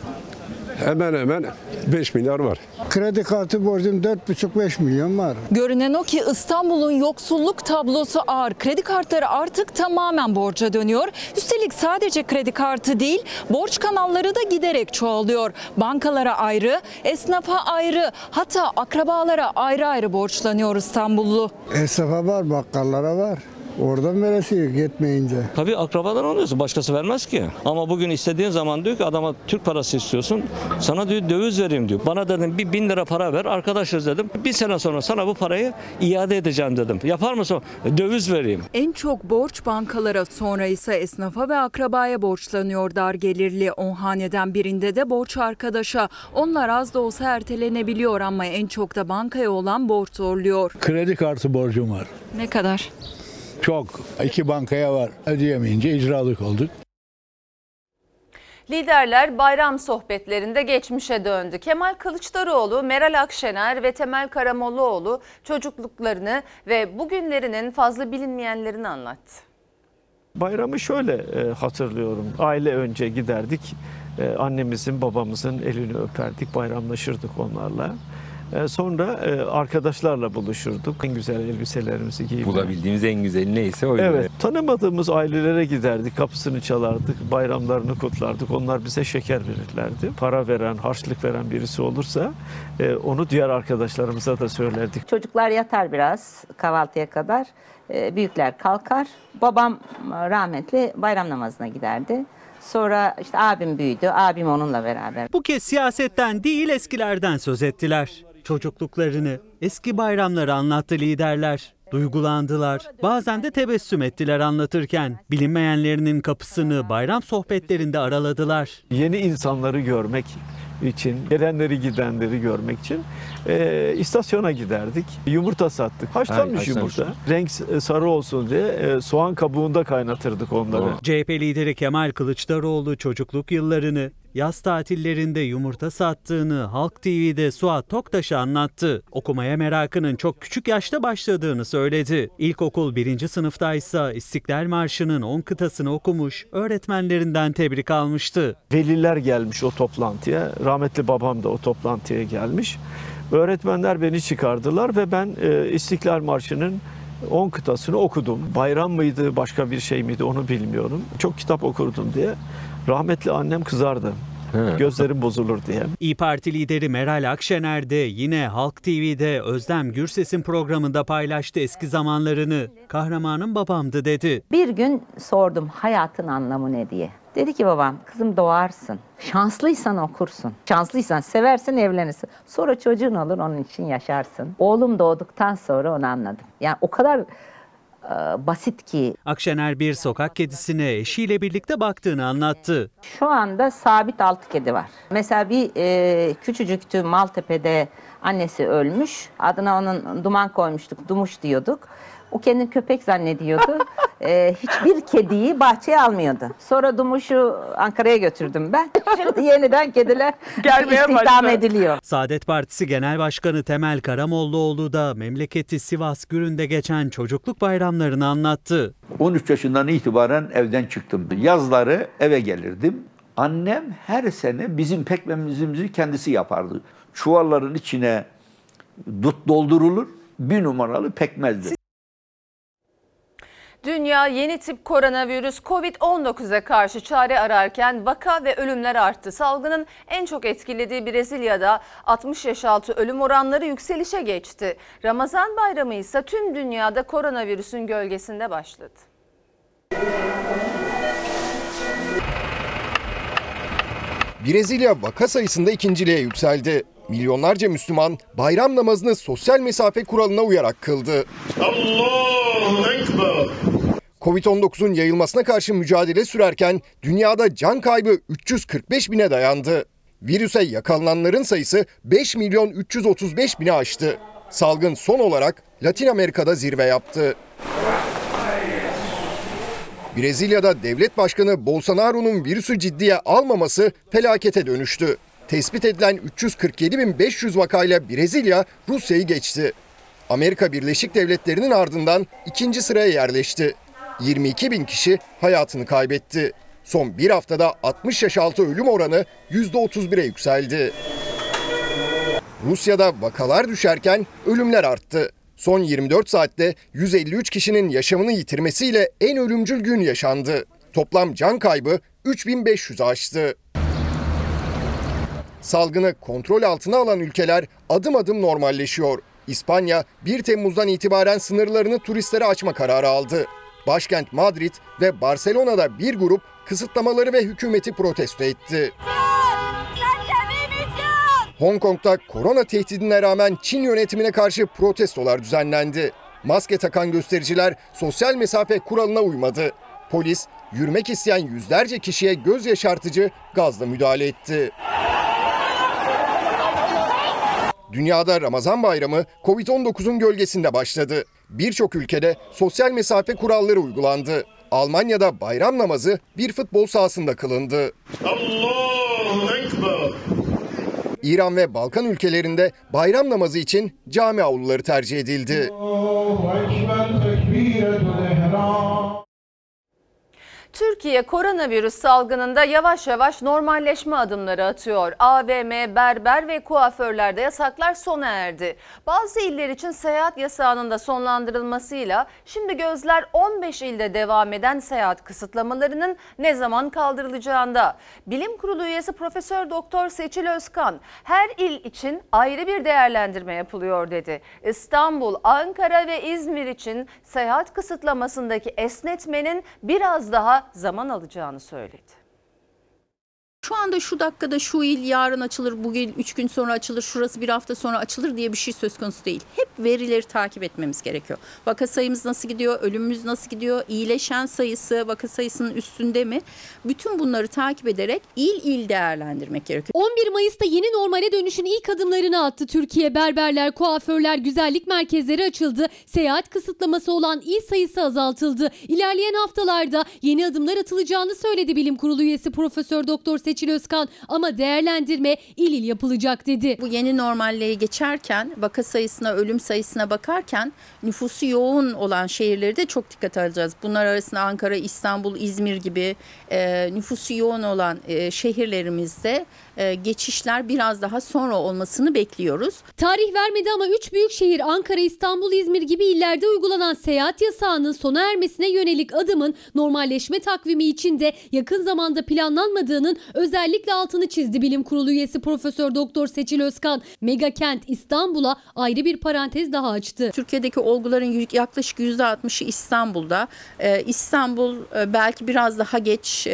Hemen hemen 5 milyar var. Kredi kartı borcum 4,5-5 milyon var. Görünen o ki İstanbul'un yoksulluk tablosu ağır. Kredi kartları artık tamamen borca dönüyor. Üstelik sadece kredi kartı değil, borç kanalları da giderek çoğalıyor. Bankalara ayrı, esnafa ayrı, hatta akrabalara ayrı ayrı borçlanıyor İstanbullu. Esnafa var, bakkallara var. Oradan veresi yetmeyince. Tabii akrabalar oluyorsun. Başkası vermez ki. Ama bugün istediğin zaman diyor ki adama Türk parası istiyorsun. Sana diyor döviz vereyim diyor. Bana dedim bir 1000 lira para ver. Arkadaşız dedim. Bir sene sonra sana bu parayı iade edeceğim dedim. Yapar mısın? Döviz vereyim. En çok borç bankalara, sonra ise esnafa ve akrabaya borçlanıyor dar gelirli. 10 haneden birinde de borç arkadaşa. Onlar az da olsa ertelenebiliyor ama en çok da bankaya olan borç zorluyor. Kredi kartı borcum var. Ne kadar? Çok. 2 bankaya var. Ödeyemeyince icralık olduk. Liderler bayram sohbetlerinde geçmişe döndü. Kemal Kılıçdaroğlu, Meral Akşener ve Temel Karamollaoğlu çocukluklarını ve bugünlerinin fazla bilinmeyenlerini anlattı. Bayramı şöyle hatırlıyorum. Aile önce giderdik. Annemizin, babamızın elini öperdik. Bayramlaşırdık onlarla. Sonra arkadaşlarla buluşurduk. En güzel elbiselerimizi giyip bulabildiğimiz en güzeli neyse o. Evet. Gibi. Tanımadığımız ailelere giderdik, kapısını çalardık, bayramlarını kutlardık. Onlar bize şeker verirlerdi. Para veren, harçlık veren birisi olursa onu diğer arkadaşlarımıza da söylerdik. Çocuklar yatar biraz kahvaltıya kadar, büyükler kalkar. Babam rahmetli bayram namazına giderdi. Sonra işte abim büyüdü, abim onunla beraber. Bu kez siyasetten değil, eskilerden söz ettiler. Çocukluklarını, eski bayramları anlattı liderler. Duygulandılar, bazen de tebessüm ettiler anlatırken. Bilinmeyenlerinin kapısını bayram sohbetlerinde araladılar. Yeni insanları görmek, için, gelenleri gidenleri görmek için istasyona giderdik. Yumurta sattık. Haşlanmış yumurta. Renk sarı olsun diye soğan kabuğunda kaynatırdık onları. Oh. CHP lideri Kemal Kılıçdaroğlu çocukluk yıllarını yaz tatillerinde yumurta sattığını Halk TV'de Suat Toktaş'a anlattı. Okumaya merakının çok küçük yaşta başladığını söyledi. İlkokul 1. sınıftaysa İstiklal Marşı'nın 10 kıtasını okumuş, öğretmenlerinden tebrik almıştı. Veliler gelmiş o toplantıya, rahmetli babam da o toplantıya gelmiş. Öğretmenler beni çıkardılar ve ben İstiklal Marşı'nın 10 kıtasını okudum. Bayram mıydı, başka bir şey miydi onu bilmiyorum. Çok kitap okurdum diye. Rahmetli annem kızardı. Gözlerim bozulur diye. İYİ Parti lideri Meral Akşener de yine Halk TV'de Özlem Gürses'in programında paylaştı eski zamanlarını. Kahramanım babamdı dedi. Bir gün sordum hayatın anlamı ne diye. Dedi ki babam, kızım doğarsın. Şanslıysan okursun. Şanslıysan seversin, evlenirsin. Sonra çocuğun olur, onun için yaşarsın. Oğlum doğduktan sonra onu anladım. Yani o kadar basit ki. Akşener bir sokak kedisine eşiyle birlikte baktığını anlattı. Şu anda sabit 6 kedi var. Mesela bir küçücüktü Maltepe'de, annesi ölmüş. Adına onun Duman koymuştuk, Dumuş diyorduk. O kendini köpek zannediyordu. Hiçbir kediyi bahçeye almıyordu. Sonra Dumuş'u Ankara'ya götürdüm ben. Şimdi yeniden kediler istihdam ediliyor. Saadet Partisi Genel Başkanı Temel Karamollaoğlu da memleketi Sivas Güründe geçen çocukluk bayramlarını anlattı. 13 yaşından itibaren evden çıktım. Yazları eve gelirdim. Annem her sene bizim pekmezimizi kendisi yapardı. Çuvalların içine dut doldurulur, 1 numaralı pekmezdi. Dünya yeni tip koronavirüs COVID-19'a karşı çare ararken vaka ve ölümler arttı. Salgının en çok etkilediği Brezilya'da 60 yaş altı ölüm oranları yükselişe geçti. Ramazan bayramı ise tüm dünyada koronavirüsün gölgesinde başladı. Brezilya vaka sayısında ikinciliğe yükseldi. Milyonlarca Müslüman bayram namazını sosyal mesafe kuralına uyarak kıldı. Allahu Ekber. Covid-19'un yayılmasına karşı mücadele sürerken dünyada can kaybı 345 bine dayandı. Virüse yakalananların sayısı 5.335.000'i aştı. Salgın son olarak Latin Amerika'da zirve yaptı. Brezilya'da devlet başkanı Bolsonaro'nun virüsü ciddiye almaması felakete dönüştü. Tespit edilen 347.500 vakayla Brezilya Rusya'yı geçti. Amerika Birleşik Devletleri'nin ardından 2. sıraya yerleşti. 22.000 kişi hayatını kaybetti. Son bir haftada 60 yaş altı ölüm oranı %31'e yükseldi. Rusya'da vakalar düşerken ölümler arttı. Son 24 saatte 153 kişinin yaşamını yitirmesiyle en ölümcül gün yaşandı. Toplam can kaybı 3.500'ü aştı. Salgını kontrol altına alan ülkeler adım adım normalleşiyor. İspanya 1 Temmuz'dan itibaren sınırlarını turistlere açma kararı aldı. Başkent Madrid ve Barcelona'da bir grup kısıtlamaları ve hükümeti protesto etti. Hong Kong'da korona tehdidine rağmen Çin yönetimine karşı protestolar düzenlendi. Maske takan göstericiler sosyal mesafe kuralına uymadı. Polis yürümek isteyen yüzlerce kişiye göz yaşartıcı gazla müdahale etti. Dünyada Ramazan bayramı Covid-19'un gölgesinde başladı. Birçok ülkede sosyal mesafe kuralları uygulandı. Almanya'da bayram namazı bir futbol sahasında kılındı. Allahu Ekber. İran ve Balkan ülkelerinde bayram namazı için cami avluları tercih edildi. Türkiye koronavirüs salgınında yavaş yavaş normalleşme adımları atıyor. AVM, berber ve kuaförlerde yasaklar sona erdi. Bazı iller için seyahat yasağının da sonlandırılmasıyla şimdi gözler 15 ilde devam eden seyahat kısıtlamalarının ne zaman kaldırılacağında. Bilim Kurulu üyesi Profesör Doktor Seçil Özkan, her il için ayrı bir değerlendirme yapılıyor dedi. İstanbul, Ankara ve İzmir için seyahat kısıtlamasındaki esnetmenin biraz daha zaman alacağını söyledi. Şu anda şu dakikada şu il yarın açılır, bugün 3 gün sonra açılır, şurası bir hafta sonra açılır diye bir şey söz konusu değil. Hep verileri takip etmemiz gerekiyor. Vaka sayımız nasıl gidiyor, ölümümüz nasıl gidiyor, iyileşen sayısı vaka sayısının üstünde mi? Bütün bunları takip ederek il il değerlendirmek gerekiyor. 11 Mayıs'ta yeni normale dönüşün ilk adımlarını attı Türkiye. Berberler, kuaförler, güzellik merkezleri açıldı. Seyahat kısıtlaması olan il sayısı azaltıldı. İlerleyen haftalarda yeni adımlar atılacağını söyledi Bilim Kurulu üyesi Profesör Doktor Seçil Özkan, ama değerlendirme il il yapılacak dedi. Bu yeni normalliğe geçerken vaka sayısına, ölüm sayısına bakarken nüfusu yoğun olan şehirleri de çok dikkate alacağız. Bunlar arasında Ankara, İstanbul, İzmir gibi nüfusu yoğun olan şehirlerimizde geçişler biraz daha sonra olmasını bekliyoruz. Tarih vermedi ama 3 büyük şehir Ankara, İstanbul, İzmir gibi illerde uygulanan seyahat yasağının sona ermesine yönelik adımın normalleşme takvimi içinde yakın zamanda planlanmadığının özellikle altını çizdi Bilim Kurulu üyesi Profesör Doktor Seçil Özkan. Mega kent İstanbul'a ayrı bir parantez daha açtı. Türkiye'deki olguların yaklaşık %60'ı İstanbul'da. İstanbul belki biraz daha geç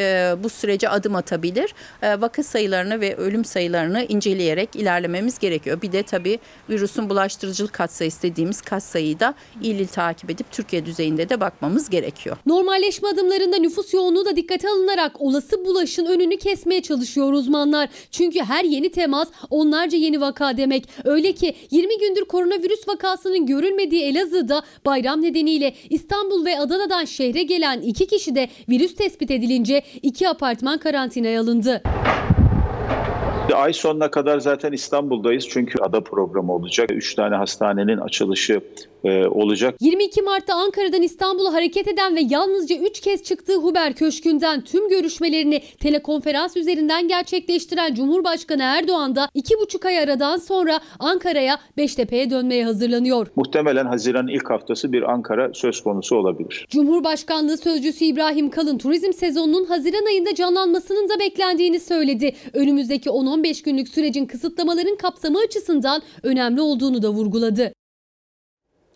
bu sürece adım atabilir. Vaka sayılarını ve ölüm sayılarını inceleyerek ilerlememiz gerekiyor. Bir de tabii virüsün bulaştırıcılık katsayısı dediğimiz katsayıyı da il il takip edip Türkiye düzeyinde de bakmamız gerekiyor. Normalleşme adımlarında nüfus yoğunluğu da dikkate alınarak olası bulaşın önünü kesmeye çalışıyor uzmanlar. Çünkü her yeni temas onlarca yeni vaka demek. Öyle ki 20 gündür koronavirüs vakasının görülmediği Elazığ'da bayram nedeniyle İstanbul ve Adana'dan şehre gelen 2 kişi de virüs tespit edilince 2 apartman karantinaya alındı. Ay sonuna kadar zaten İstanbul'dayız çünkü ada programı olacak. 3 tane hastanenin açılışı olacak. 22 Mart'ta Ankara'dan İstanbul'a hareket eden ve yalnızca 3 kez çıktığı Huber Köşkü'nden tüm görüşmelerini telekonferans üzerinden gerçekleştiren Cumhurbaşkanı Erdoğan da 2,5 ay aradan sonra Ankara'ya, Beştepe'ye dönmeye hazırlanıyor. Muhtemelen Haziran'ın ilk haftası bir Ankara söz konusu olabilir. Cumhurbaşkanlığı Sözcüsü İbrahim Kalın turizm sezonunun Haziran ayında canlanmasının da beklendiğini söyledi. Önümüzdeki 10-15 günlük sürecin kısıtlamaların kapsamı açısından önemli olduğunu da vurguladı.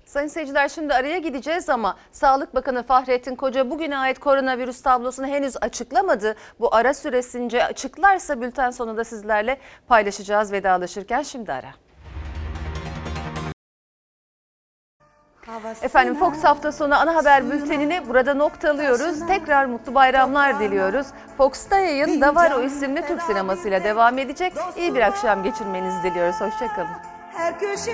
Sayın seyirciler, şimdi araya gideceğiz ama Sağlık Bakanı Fahrettin Koca bugüne ait koronavirüs tablosunu henüz açıklamadı. Bu ara süresince açıklarsa bülten sonunda sizlerle paylaşacağız vedalaşırken. Şimdi ara. Efendim, Fox hafta sonu ana haber bültenini burada noktalıyoruz. Tekrar mutlu bayramlar diliyoruz. Fox'ta yayın Davaro isimli Türk sinemasıyla devam edecek. İyi bir akşam geçirmenizi diliyoruz. Hoşçakalın.